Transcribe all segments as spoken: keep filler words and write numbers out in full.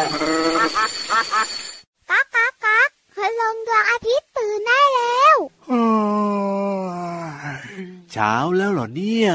ก๊ากก๊ากก๊ากพลงดวงอาทิตย์ตื่นได้แล้วเช้าแล้วเหรอเนี่ย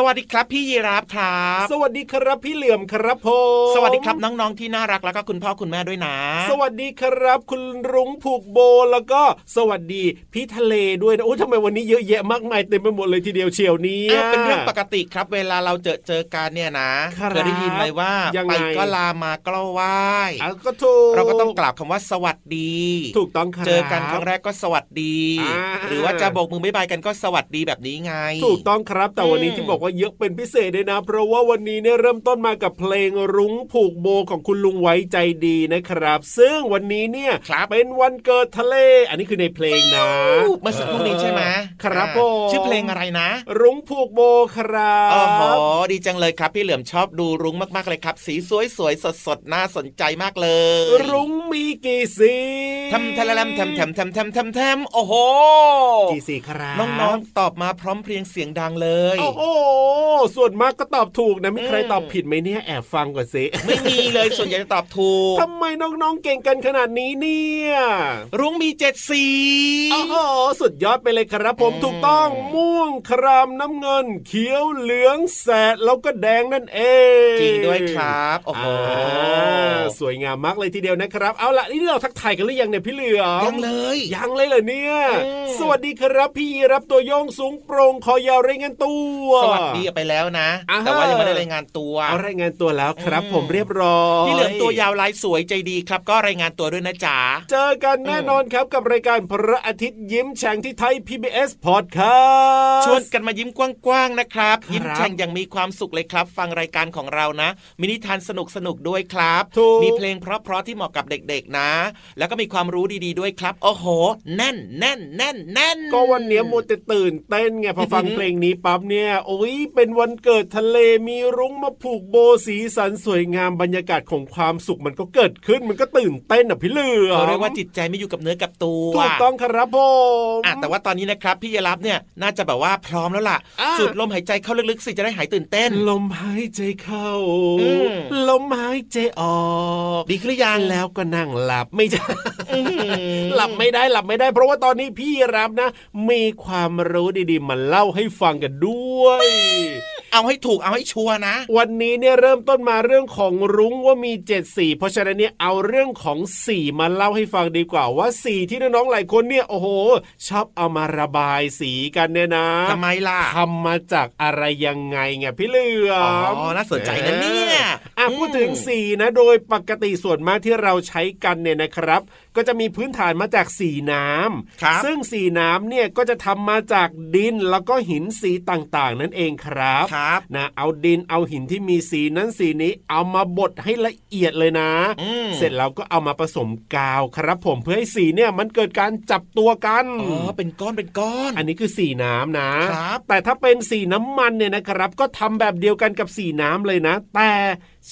สวัสดีครับพี่ยีราฟครับสวัสดีครับพี่เหลื่อมครับผมสวัสดีครับน้องๆที่น่ารักแล้วก็คุณพ่อคุณแม่ด้วยนะสวัสดีครับคุณรุ้งผูกโบแล้วก็สวัสดีพี่ทะเลด้วยนะโอ้ทำไมวันนี้เยอะแยะมากมายเต็มไปหมดเลยทีเดียวเชียวนี้เป็นเรื่องปกติครับเวลาเราเจอเจอกันเนี่ยนะเคยได้ยินไหมว่าไปก็ลามาก็ไหว้ก็ถูกเราก็ต้องกล่าวคำว่าสวัสดีถูกต้องครับเจอกันครั้งแรกก็สวัสดีหรือว่าจะโบกมือบ๊ายบายกันก็สวัสดีแบบนี้ไงถูกต้องครับแต่วันนี้ที่บอกว่าเยอะเป็นพิเศษเลยนะเพราะว่าวันนี้เนี่ยเริ่มต้นมากับเพลงรุ้งผูกโบของคุณลุงไว้ใจดีนะครับซึ่งวันนี้เนี่ยเป็นวันเกิดทะเลอันนี้คือในเพลงนะมาสักครู่นี้ใช่ไหมครับผมชื่อเพลงอะไรนะรุ้งผูกโบครับอ๋อดีจังเลยครับพี่เหลือมชอบดูรุ้งมากๆเลยครับสีสวยสวยสดสดน่าสนใจมากเลยรุ้งมีกี่สีทำทะเลทำทำทำทำทำทำทำโอ้โหกี่สีครับน้องๆตอบมาพร้อมเพรียงเสียงดังเลยโอ้ส่วนมากก็ตอบถูกนะไม่ใครตอบผิดไหมเนี่ยแอบฟังก่อนสิไม่มีเลยส่วนใหญ่จะตอบถูกทำไมน้องๆเก่งกันขนาดนี้เนี่ยรุ้งมีเจ็ดสีโอ้โหสุดยอดไปเลยครับผมถูกต้องม่วงครามน้ำเงินเขียวเหลืองแสดแล้วก็แดงนั่นเองจริงด้วยครับโอ้โหสวยงามมากเลยทีเดียวนะครับเอาล่ะนี่เราทักทายกันหรือยังเนี่ยพี่เหลือยังเลยยังเลยเหรอเนี่ยสวัสดีครับพี่รับตัวโยงสูงโปร่งคอยาวเร่งเงินตัวสวัสดีไปแล้วนะแต่ว่ายังไม่ได้รายงานตัวรายงานตัวแล้วครับผมเรียบร้อยพี่เหลือมตัวยาวลายสวยใจดีครับก็รายงานตัวด้วยนะจ๋าเจอกันแน่นอนครับกับรายการพระอาทิตย์ยิ้มแฉ่งที่ไทย พี บี เอส Podcast ชวนกันมายิ้มกว้างๆนะครับยิ้มแฉ่งอย่างมีความสุขเลยครับฟังรายการของเรานะมีนิทานสนุกๆด้วยครับมีเพลงเพราะๆที่เหมาะกับเด็กๆนะแล้วก็มีความรู้ดีๆด้วยครับโอ้โหแน่นแน่นแน่นแน่นก็วันนี้มัวแต่ตื่นเต้นไงพอฟังเพลงนี้ปั๊บเนี่ยโอ้ยเป็นวันเกิดทะเลมีรุ้งมาผูกโบสีสันสวยงามบรรยากาศของความสุขมันก็เกิดขึ้นมันก็ตื่นเต้นอ่ะพี่เหลือเขาเรียกว่าจิตใจไม่อยู่กับเนื้อกับตัวถูกต้องครับผมอ่ะแต่ว่าตอนนี้นะครับพี่ยาลับเนี่ยน่าจะแบบว่าพร้อมแล้วล่ะสูดลมหายใจเข้าลึกๆสิจะได้หายตื่นเต้นลมหายใจเข้าลมหายใจออกดีขึ้นหรือยังแล้วก็นั่งหลับไม่ใช่ หลับไม่ได้หลับไม่ได้เพราะว่าตอนนี้พี่ยาลับนะมีความรู้ดีๆมาเล่าให้ฟังกันด้วยเอาให้ถูกเอาให้ชัวร์นะวันนี้เนี่ยเริ่มต้นมาเรื่องของรุ้งว่ามีเจ็ดสีเพราะฉะนั้นเนี่ยเอาเรื่องของสีมาเล่าให้ฟังดีกว่าว่าสีที่น้องๆหลายคนเนี่ยโอ้โหชอบเอามาระบายสีกันเนี่ยนะทำไมล่ะทำมาจากอะไรยังไงไงพี่เหลือมอ๋อน่าสนใจนะเนี่ยอ่ะ พูดถึงสีนะโดยปกติส่วนมากที่เราใช้กันเนี่ยนะครับก็จะมีพื้นฐานมาจากสีน้ำซึ่งสีน้ำเนี่ยก็จะทำมาจากดินแล้วก็หินสีต่างๆนั่นเองครับนะเอาดินเอาหินที่มีสีนั้นสีนี้เอามาบดให้ละเอียดเลยนะเสร็จแล้วก็เอามาผสมกาวครับผมเพื่อให้สีเนี่ยมันเกิดการจับตัวกันอ๋อเป็นก้อนเป็นก้อนอันนี้คือสีน้ำนะแต่ถ้าเป็นสีน้ำมันเนี่ยนะครับก็ทำแบบเดียวกันกับสีน้ำเลยนะแต่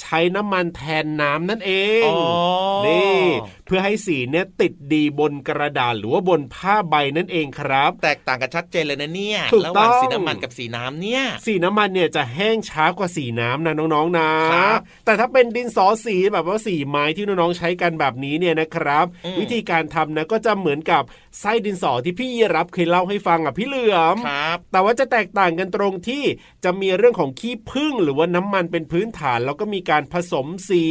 ใช้น้ำมันแทนน้ำนั่นเองนี่เพื่อให้สีเนี่ยติดดีบนกระดาษหรือว่าบนผ้าใบนั่นเองครับแตกต่างกันชัดเจนเลยนะเนี่ยระหว่างสีน้ำมันกับสีน้ำเนี่ยสีน้ำมันเนี่ยจะแห้งช้ากว่าสีน้ำนะน้องๆนะแต่ถ้าเป็นดินสอสีแบบว่าสีไม้ที่น้องๆใช้กันแบบนี้เนี่ยนะครับวิธีการทำนะก็จะเหมือนกับไส้ดินสอที่พี่รับเคยเล่าให้ฟังอ่ะพี่เหลือมแต่ว่าจะแตกต่างกันตรงที่จะมีเรื่องของขี้ผึ้งหรือว่าน้ำมันเป็นพื้นฐานแล้วก็มีการผสมสี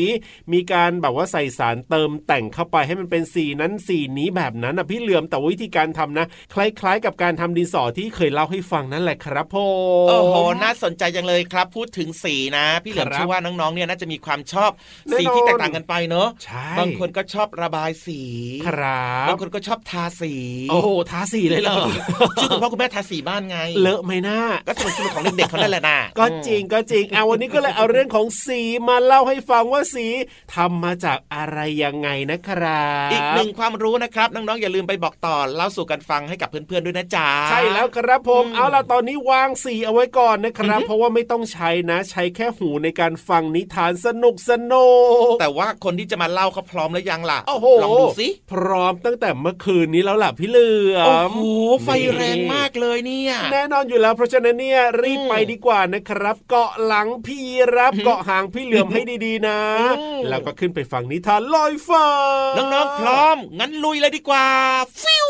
มีการแบบว่าใส่สารเติมแต่งเข้าไปให้มันเป็นสีนั้นสีนี้แบบนั้นอ่ะพี่เหลือมแต่วิธีการทำนะคล้ายๆกับการทำดินสอที่เคยเล่าให้ฟังนั่นแหละครับผมโอ้โหน่าสนใจจังเลยครับพูดถึงสีนะพี่เหลือมเชื่อว่าน้องๆเนี่ยน่าจะมีความชอบสีที่แตกต่างกันไปเนอะบางคนก็ชอบระบายสีบางคนก็ชอบทาสีโอ้โหทาสีเลยเหรอชื่อคุณพ่อคุณแม่ทาสีบ้านไงเลอะไหมหน้าก็ส่วนส่วนของเด็กๆเขานั่นแหละนะก็จริงก็จริงเอาวันนี้ก็เลยเอาเรื่องของสีมาเล่าให้ฟังว่าสีทำมาจากอะไรยังไงนะครับอีกหนึ่งความรู้นะครับน้องๆอย่าลืมไปบอกต่อเล่าสู่กันฟังให้กับเพื่อนๆด้วยนะจ๊ะใช่แล้วครับผมเอาล่ะตอนนี้วางสีเอาไว้ก่อนนะครับเพราะว่าไม่ต้องใช้นะใช้แค่หูในการฟังนิทานสนุกสนุกแต่ว่าคนที่จะมาเล่าเขาพร้อมหรือยังล่ะลองดูสิพร้อมตั้งแต่เมื่อคืนนี้แล้วล่ะพี่เหลือมโอ้โหไฟแรงมากเลยเนี่ยแน่นอนอยู่แล้วเพราะฉะนั้นเนี่ยรีบไปดีกว่านะครับเกาะหลังพี่รับเกาะหางพี่เหลือมให้ดีๆนะแล้วก็ขึ้นไปฟังนิทานลอยฟ้าน้องๆพร้อมงั้นลุยเลยดีกว่าฟิว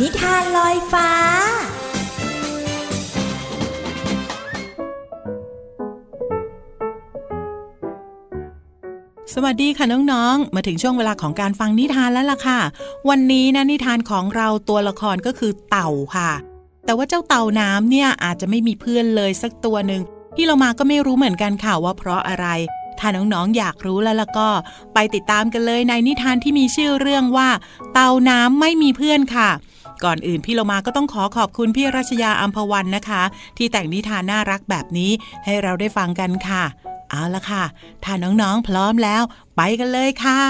นิทานลอยฟ้าสวัสดีค่ะน้องๆมาถึงช่วงเวลาของการฟังนิทานแล้วล่ะค่ะวันนี้นะนิทานของเราตัวละครก็คือเต่าค่ะแต่ว่าเจ้าเต่าน้ำเนี่ยอาจจะไม่มีเพื่อนเลยสักตัวนึงพี่เรามาก็ไม่รู้เหมือนกันค่ะว่าเพราะอะไรถ้าน้องๆอยากรู้แล้วล่ะก็ไปติดตามกันเลยในนิทานที่มีชื่อเรื่องว่าเต่าน้ำไม่มีเพื่อนค่ะก่อนอื่นพี่เรามาก็ต้องขอขอบคุณพี่รัชยาอัมพวันนะคะที่แต่งนิทานน่ารักแบบนี้ให้เราได้ฟังกันค่ะเอาล่ะค่ะถ้าน้องๆพร้อมแล้วไปกันเลยค่ะ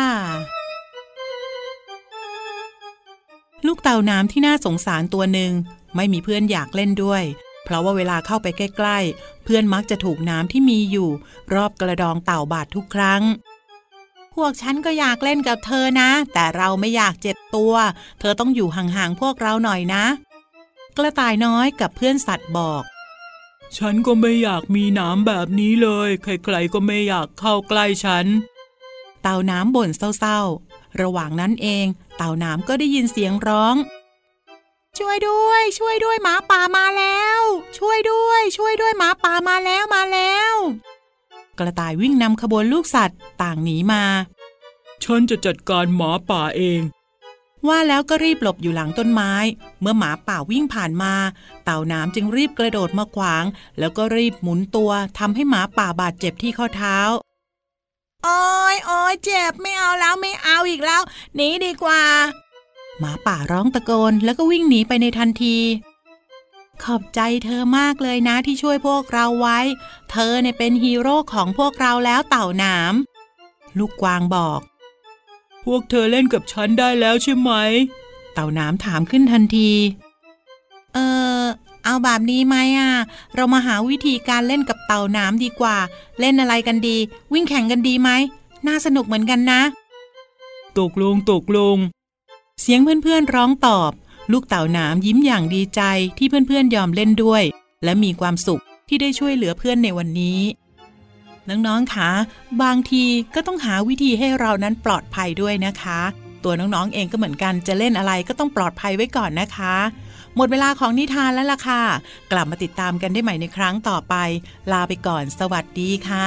ลูกเต่าน้ำที่น่าสงสารตัวหนึ่งไม่มีเพื่อนอยากเล่นด้วยเพราะว่าเวลาเข้าไปใกล้ๆเพื่อนมักจะถูกน้ำที่มีอยู่รอบกระดองเต่าบาดทุกครั้งพวกฉันก็อยากเล่นกับเธอนะแต่เราไม่อยากเจ็บตัวเธอต้องอยู่ห่างๆพวกเราหน่อยนะกระต่ายน้อยกับเพื่อนสัตว์บอกฉันก็ไม่อยากมีน้ำแบบนี้เลยใครๆก็ไม่อยากเข้าใกล้ฉันเต่าน้ำบ่นเศร้าๆระหว่างนั้นเองเต่าน้ำก็ได้ยินเสียงร้องช่วยด้วยช่วยด้วยหมาป่ามาแล้วช่วยด้วยช่วยด้วยหมาป่ามาแล้วมาแล้วกระต่ายวิ่งนำขบวนลูกสัตว์ต่างหนีมาฉันจะจัดการหมาป่าเองว่าแล้วก็รีบหลบอยู่หลังต้นไม้เมื่อหมาป่าวิ่งผ่านมาเต่าน้ำจึงรีบกระโดดมาขวางแล้วก็รีบหมุนตัวทำให้หมาป่าบาดเจ็บที่ข้อเท้าโอ๊ยโอ๊ยเจ็บไม่เอาแล้วไม่เอาอีกแล้วหนีดีกว่าหมาป่าร้องตะโกนแล้วก็วิ่งหนีไปในทันทีขอบใจเธอมากเลยนะที่ช่วยพวกเราไว้เธอเนี่ยเป็นฮีโร่ของพวกเราแล้วเต่าน้ำลูกกวางบอกพวกเธอเล่นกับฉันได้แล้วใช่ไหมเต่าน้ำถามขึ้นทันทีเออเอาแบบนี้ไหมอ่ะเรามาหาวิธีการเล่นกับเต่าน้ำดีกว่าเล่นอะไรกันดีวิ่งแข่งกันดีไหมน่าสนุกเหมือนกันนะตกลงตกลงเสียงเพื่อนๆร้องตอบลูกเต่าน้ำยิ้มอย่างดีใจที่เพื่อนๆยอมเล่นด้วยและมีความสุขที่ได้ช่วยเหลือเพื่อนในวันนี้น้องๆคะบางทีก็ต้องหาวิธีให้เรานั้นปลอดภัยด้วยนะคะตัวน้องๆเองก็เหมือนกันจะเล่นอะไรก็ต้องปลอดภัยไว้ก่อนนะคะหมดเวลาของนิทานแล้วล่ะค่ะกลับมาติดตามกันได้ใหม่ในครั้งต่อไปลาไปก่อนสวัสดีค่ะ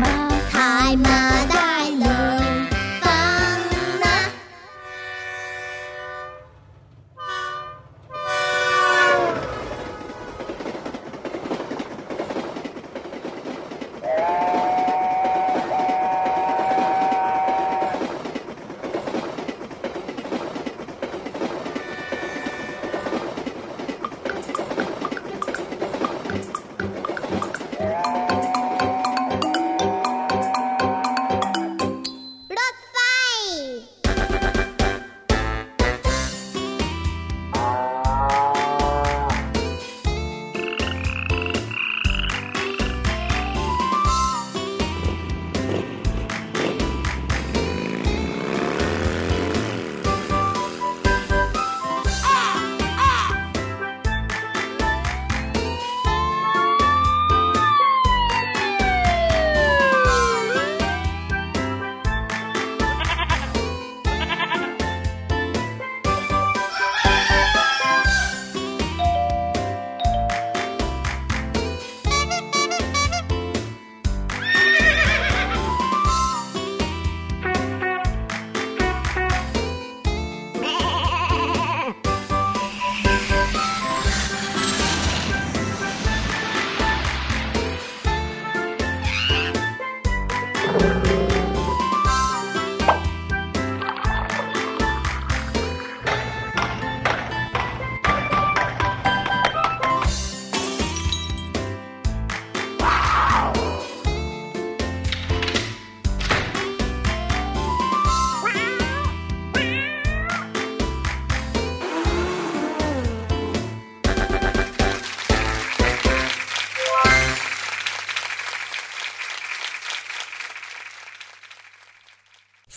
มาถ่ายมาได้เลยฟังนะ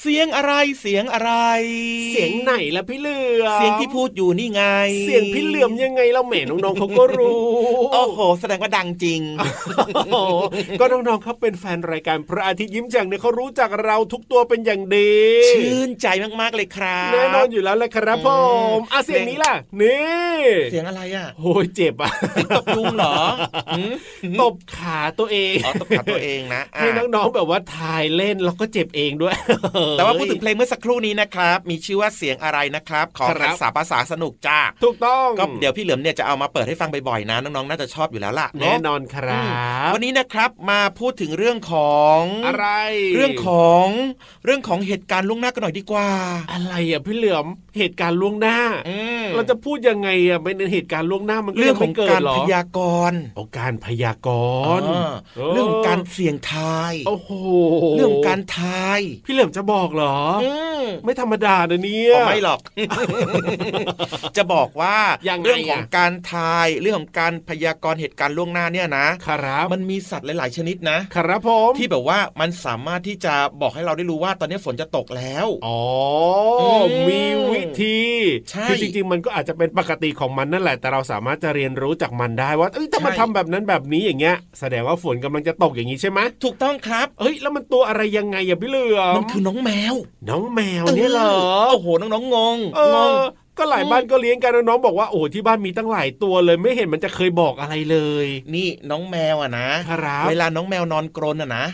เสียงอะไรเสียงอะไรเสียงไหนล่ะพี่เหลือมเสียงที่พูดอยู่นี่ไงเสียงพี่เหลือมยังไงเราแม่น้องๆเขาก็รู้ โอ้โหแสดงว่าดังจริง ก็น้องๆเขาเป็นแฟนรายการพระอาทิตย์ยิ้มแฉ่งเนี่ยเขารู้จักเราทุกตัวเป็นอย่างดีชื่นใจมากๆเลยครับแน่นอนอยู่แล้วแหละครับผมอ่ะเสียงนี้ล่ะนี่เสียงอะไรอ่ะโหยเจ็บอ่ะตบยุงเหรอตบขาตัวเองอ๋อตบขาตัวเองนะให้น้องๆแบบว่าทายเล่นแล้วก็เจ็บเองด้วยแต่ว่าพูดถึงเพลงเมื่อสักครู่นี้นะครับมีชื่อว่าเสียงอะไรนะครับของภาษาภาษาสนุกจ้าถูกต้องก็เดี๋ยวพี่เหลือมเนี่ยจะเอามาเปิดให้ฟังบ่อยๆนะน้องๆน่าจะชอบอยู่แล้วล่ะแน่นอนครับวันนี้นะครับมาพูดถึงเรื่องของอะไรเรื่องของเรื่องของเหตุการณ์ล่วงหน้ากันหน่อยดีกว่าอะไรอ่ะพี่เหลือมเหตุการณ์ล่วงหน้าเราจะพูดยังไงอ่ะเป็นเหตุการณ์ล่วงหน้ามันเรื่องของการพยากรณ์เอาการพยากรณ์เรื่องการเสี่ยงทายโอ้โหเรื่องการทายพี่เหลือมจะบอกเหรอไม่ธรรมดานะเนี่ยไม่หรอก จะบอกว่าเรื่องของการทายเรื่องของการพยากรณ์เหตุการณ์ล่วงหน้าเนี่ยนะครับมันมีสัตว์หลายๆชนิดนะครับผมที่แบบว่ามันสามารถที่จะบอกให้เราได้รู้ว่าตอนนี้ฝนจะตกแล้วอ๋อมีวิธีคือจริงๆมันก็อาจจะเป็นปกติของมันนั่นแหละแต่เราสามารถจะเรียนรู้จากมันได้ว่าเอ้ยถ้ามันทำแบบนั้นแบบนี้อย่างเงี้ยแสดงว่าฝนกำลังจะตกอย่างนี้ใช่ไหมถูกต้องครับเฮ้ยแล้วมันตัวอะไรยังไงอย่าพี่เหลือมมันคือน้องแมวน้องแมวเนี่ยเหรอโอ้โหน้องๆงงงงก็หลายบ้านก็เลี้ยงกันน้องๆบอกว่าโอ้ที่บ้านมีตั้งหลายตัวเลยไม่เห็นมันจะเคยบอกอะไรเลยนี่น้องแมวอ่ะนะเวลาน้องแมวนอนกรนอ่ะนะ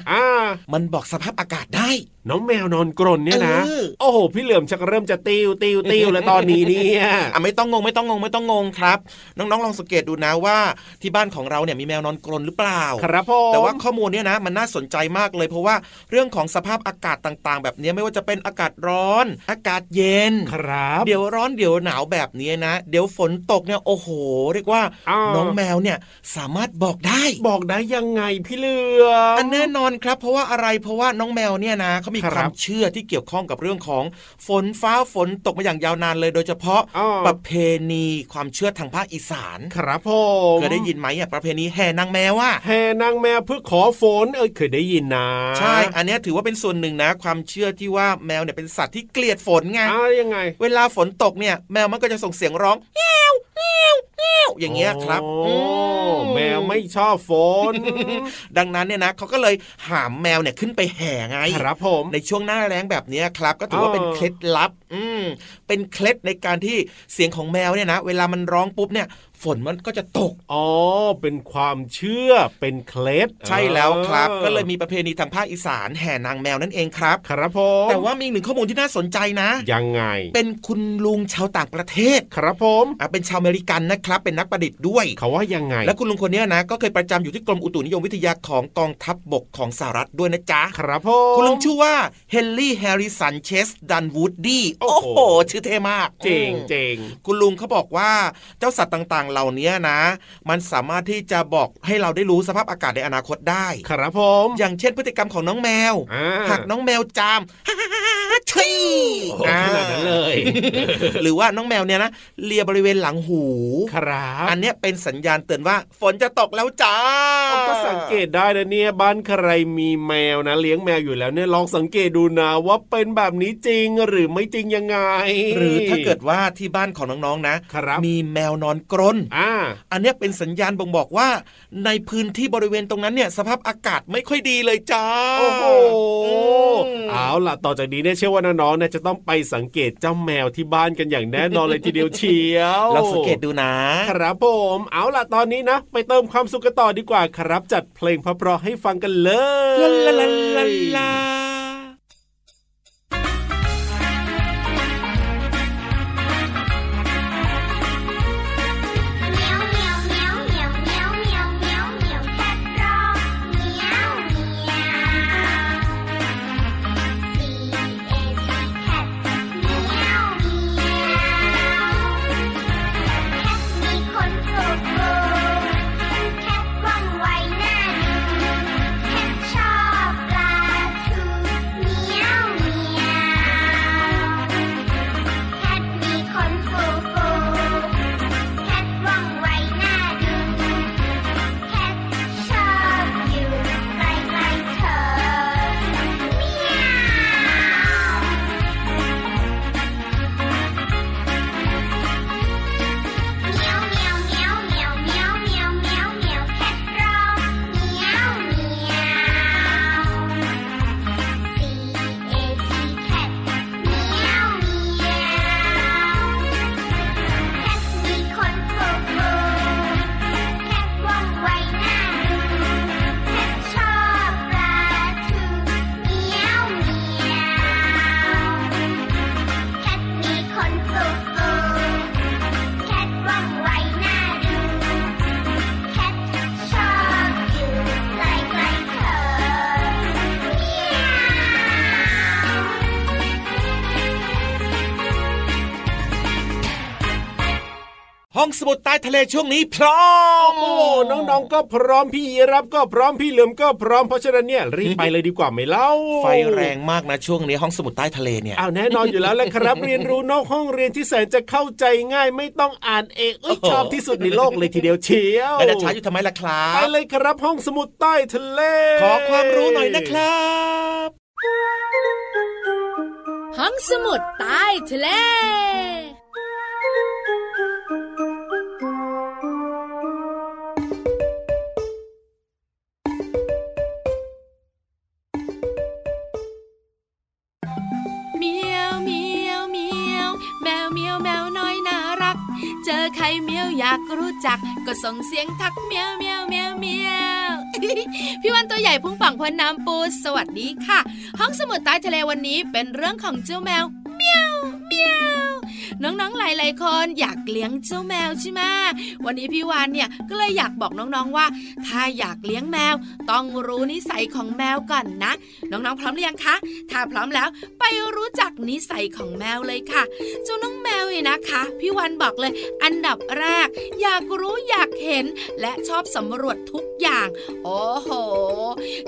มันบอกสภาพอากาศได้น้องแมวนอนกรนเนี่ยนะโอ้โหพี่เหลือมชักเริ่มจะติวติวติวแล้วตอนนี้เนี่ยอ่ะไม่ต้องงงไม่ต้องงงไม่ต้องงงครับน้องๆลองสังเกตดูนะว่าที่บ้านของเราเนี่ยมีแมวนอนกรนหรือเปล่าครับผมแต่ว่าข้อมูลเนี่ยนะมันน่าสนใจมากเลยเพราะว่าเรื่องของสภาพอากาศต่างๆแบบนี้ไม่ว่าจะเป็นอากาศร้อนอากาศเย็นครับเดี๋ยวร้อนเดี๋ยวหนาวแบบนี้นะเดี๋ยวฝนตกเนี่ยโอ้โหเรียกว่าน้องแมวเนี่ยสามารถบอกได้บอกได้ยังไงพี่เหลือมอันแน่นอนครับเพราะว่าอะไรเพราะว่าน้องแมวเนี่ยนะเขามีความเชื่อที่เกี่ยวข้องกับเรื่องของฝนฟ้าฝนตกมาอย่างยาวนานเลยโดยเฉพาะประเพณีความเชื่อทางภาคอีสานครับผมเคยได้ยินไหมอ่ะประเพณีแห่นางแมวว่าแห่นางแมวเพื่อขอฝนเออเคยได้ยินนะใช่อันนี้ถือว่าเป็นส่วนหนึ่งนะความเชื่อที่ว่าแมวเนี่ยเป็นสัตว์ที่เกลียดฝนไงอ้าวยังไงเวลาฝนตกเนี่ยแมวมันก็จะส่งเสียงร้องแง่วแง่วแง่วอย่างเงี้ยครับแมวไม่ชอบฝน ดังนั้นเนี่ยนะเขาก็เลยหามแมวเนี่ยขึ้นไปแห่ไงครับผมในช่วงหน้าแล้งแบบนี้ครับก็ถือว่าเป็นเคล็ดลับเป็นเคล็ดในการที่เสียงของแมวเนี่ยนะเวลามันร้องปุ๊บเนี่ย ฝนมันก็จะตกอ๋อเป็นความเชื่อเป็นเคล็ดใช่แล้วครับก็เลยมีประเพณีทางภาคอีสานแห่นางแมวนั่นเองครับครับผมแต่ว่ามีหนึ่งข้อมูลที่น่าสนใจนะยังไงเป็นคุณลุงชาวต่างประเทศครับผมอ่ะเป็นชาวอเมริกันนะครับเป็นนักประดิษฐ์ด้วยเขาว่ายังไงและคุณลุงคนนี้นะก็เคยประจำอยู่ที่กรมอุตุนิยมวิทยาของกองทัพบกของสหรัฐด้วยนะจ๊ะครับผมคุณลุงชื่อว่าเฮนรี่แฮร์ริสันเชสดันวูดดี้โอ้โหชื่อเท่มากเจ๋งเจ๋งคุณลุงเขาบอกว่าเจ้าสัตว์ต่างเหล่านี้นะมันสามารถที่จะบอกให้เราได้รู้สภาพอากาศในอนาคตได้ครับผมอย่างเช่นพฤติกรรมของน้องแมวหากน้องแมวจามชี้ขนาดนั้นเลยหรือว่าน้องแมวเนี่ยนะเลียบริเวณหลังหูอันนี้เป็นสัญญาณเตือนว่าฝนจะตกแล้วจ้าก็สังเกตได้นะเนี่ยบ้านใครมีแมวนะเลี้ยงแมวอยู่แล้วเนี่ยลองสังเกตดูนะว่าเป็นแบบนี้จริงหรือไม่จริงยังไงหรือถ้าเกิดว่าที่บ้านของน้องๆนะมีแมวนอนกรนอ่าอันนี้เป็นสัญญาณบ่งบอกว่าในพื้นที่บริเวณตรงนั้นเนี่ยสภาพอากาศไม่ค่อยดีเลยจ้าโอ้โหเอาล่ะต่อจากนี้เนี่ยเชื่อว่าน้องๆเนี่ยจะต้องไปสังเกตเจ้าแมวที่บ้านกันอย่างแน่นอนเลยทีเดียวเชียวเราสังเกตดูนะครับผมเอาล่ะตอนนี้นะไปเติมความสุขกันต่อดีกว่าครับจัดเพลงเพราะๆให้ฟังกันเลยลาลาลาลาห้องสมุดใต้ทะเลช่วงนี้พร้อมโอ้น้องๆก็พร้อมพี่รับก็พร้อมพี่เหลือมก็พร้อมเพราะฉะนั้นเนี่ยรีบไปเลยดีกว่าไหมเล่าไฟแรงมากนะช่วงนี้ห้องสมุดใต้ทะเลเนี่ยอ้าวแน่นอนอยู่แล้วแหละครับ เรียนรู้นอกห้องเรียนที่แสนจะเข้าใจง่ายไม่ต้องอ่านเองอุ๊ยชอบที่สุดในโลกเลยทีเดียวเชียวแล้วช้าอยู่ทำไมล่ะครับไปเลยครับห้องสมุดใต้ทะเลขอความรู้หน่อยนะครับห้องสมุดใต้ทะเลเจอใครเมียวอยากรู้จักก็ส่งเสียงทักเมียวเมียวเมียวเมียวพี่วันตัวใหญ่พุงป่องพอน้ำปูสวัสดีค่ะห้องสมุดใต้ทะเลวันนี้เป็นเรื่องของเจ้าแมวเมียวเมียวน้องๆหลายๆคนอยากเลี้ยงเจ้าแมวใช่ไหมวันนี้พี่วานเนี่ยก็เลยอยากบอกน้องๆว่าถ้าอยากเลี้ยงแมวต้องรู้นิสัยของแมวก่อนนะน้องๆพร้อมหรือยังคะถ้าพร้อมแล้วไปรู้จักนิสัยของแมวเลยค่ะเจ้าน้องแมวเนี่ยนะคะพี่วานบอกเลยอันดับแรกอยากรู้อยากเห็นและชอบสำรวจทุกอย่างโอ้โห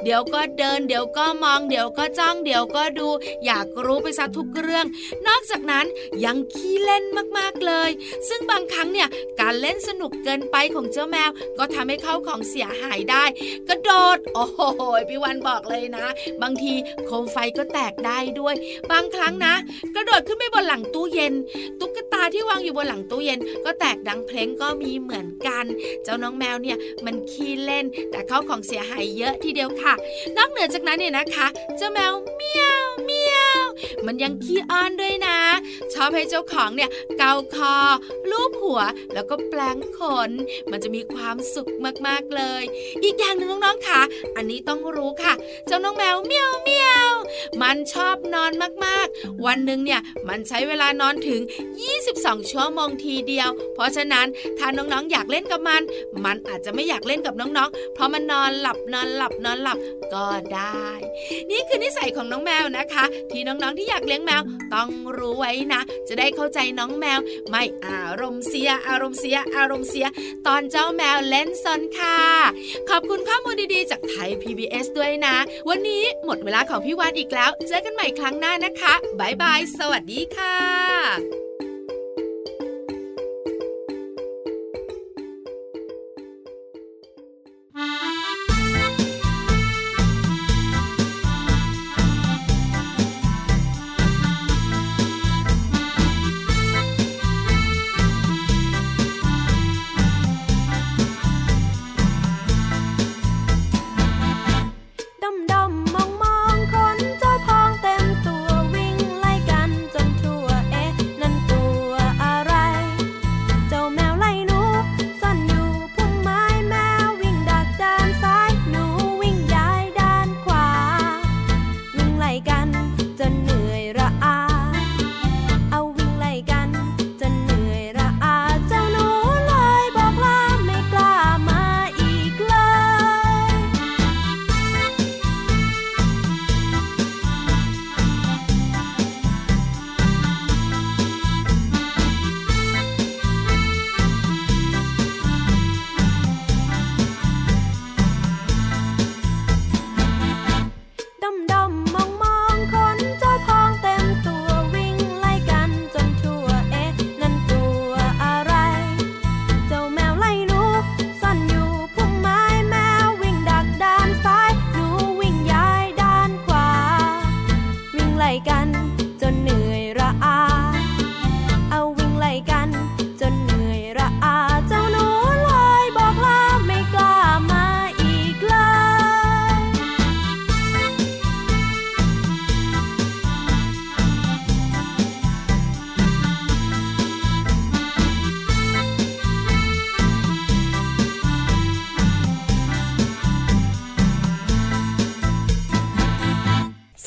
เดี๋ยวก็เดินเดี๋ยวก็มองเดี๋ยวก็จ้องเดี๋ยวก็ดูอยากรู้ไปซะทุกเรื่องนอกจากนั้นยังขี้เล่นมากๆเลยซึ่งบางครั้งเนี่ยการเล่นสนุกเกินไปของเจ้าแมวก็ทำให้เข้าของเสียหายได้กระโดดโอ้โหพี่วันบอกเลยนะบางทีโคมไฟก็แตกได้ด้วยบางครั้งนะกระโดดขึ้นไปบนหลังตู้เย็นตุ๊กตาที่วางอยู่บนหลังตู้เย็นก็แตกดังเพลงก็มีเหมือนกันเจ้าน้องแมวเนี่ยมันขี้เล่นแต่เข้าของเสียหายเยอะทีเดียวค่ะนอกเหนือจากนั้นเนี่ยนะคะเจ้าแมวเมียวเมียวมันยังขี้อ้อนด้วยนะ ชอบให้เจ้าของเนี่ยเกาคอลูบหัวแล้วก็แปลงขนมันจะมีความสุขมากๆเลยอีกอย่างหนึ่งน้องๆค่ะอันนี้ต้องรู้ค่ะเจ้าน้องแมวเมียวเมียวมันชอบนอนมากๆวันหนึ่งเนี่ยมันใช้เวลานอนถึงยี่สิบสองชั่วโมงทีเดียวเพราะฉะนั้นถ้าน้องๆอยากเล่นกับมันมันอาจจะไม่อยากเล่นกับน้องๆเพราะมันนอนหลับนอนหลับนอนหลับก็ได้นี่คือนิสัยของน้องแมวนะคะที่น้องๆที่อยากเลี้ยงแมวต้องรู้ไว้นะจะได้เข้าใจน้องแมวไม่อารมณ์เสียอารมณ์เสียอารมณ์เสียตอนเจ้าแมวเล่นซนค่ะขอบคุณข้อมูลดีๆจากไทย พี บี เอส ด้วยนะวันนี้หมดเวลาของพี่วานอีกแล้วเจอกันใหม่ครั้งหน้านะคะบ๊ายบายสวัสดีค่ะ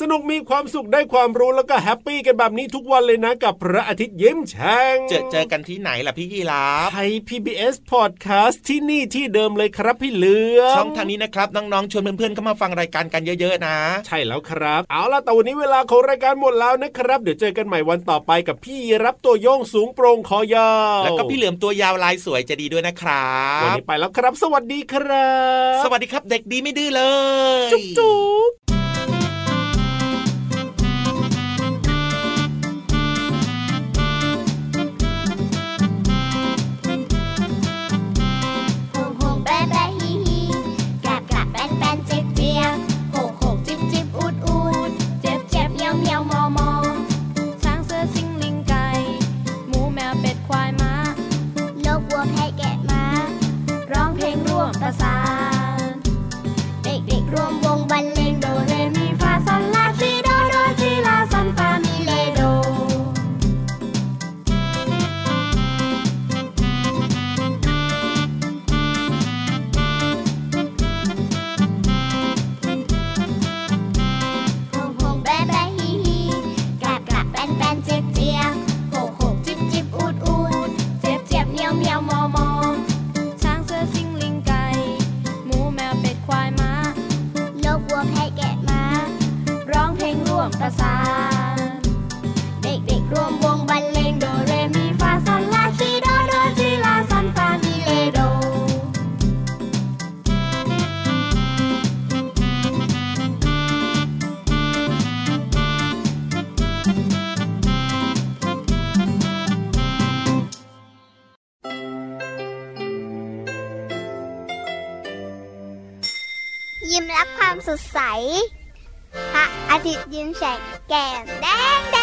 สนุกมีความสุขได้ความรู้แล้วก็แฮปปี้กันแบบนี้ทุกวันเลยนะกับพระอาทิตย์ยิ้มแฉ่งเจอเจอกันที่ไหนล่ะพี่ยีราฟไทย พี บี เอส Podcast ที่นี่ที่เดิมเลยครับพี่เหลือช่องทางนี้นะครับน้องๆชวนเพื่อนๆเข้ามาฟังรายการกันเยอะๆนะใช่แล้วครับเอาล่ะแต่วันนี้เวลาของรายการหมดแล้วนะครับเดี๋ยวเจอกันใหม่วันต่อไปกับพี่ยีราฟตัวโยงสูงโปร่งคอยาวแล้วก็พี่เหลือมตัวยาวลายสวยจะดีด้วยนะครับวันนี้ไปแล้วครับสวัสดีครับสวัสดีครับเด็กดีไม่ดื้อเลยจุ๊บจุ๊บยิ้มรับความสดใสพระอาทิตย์ยิ้มแฉกแก้มแดง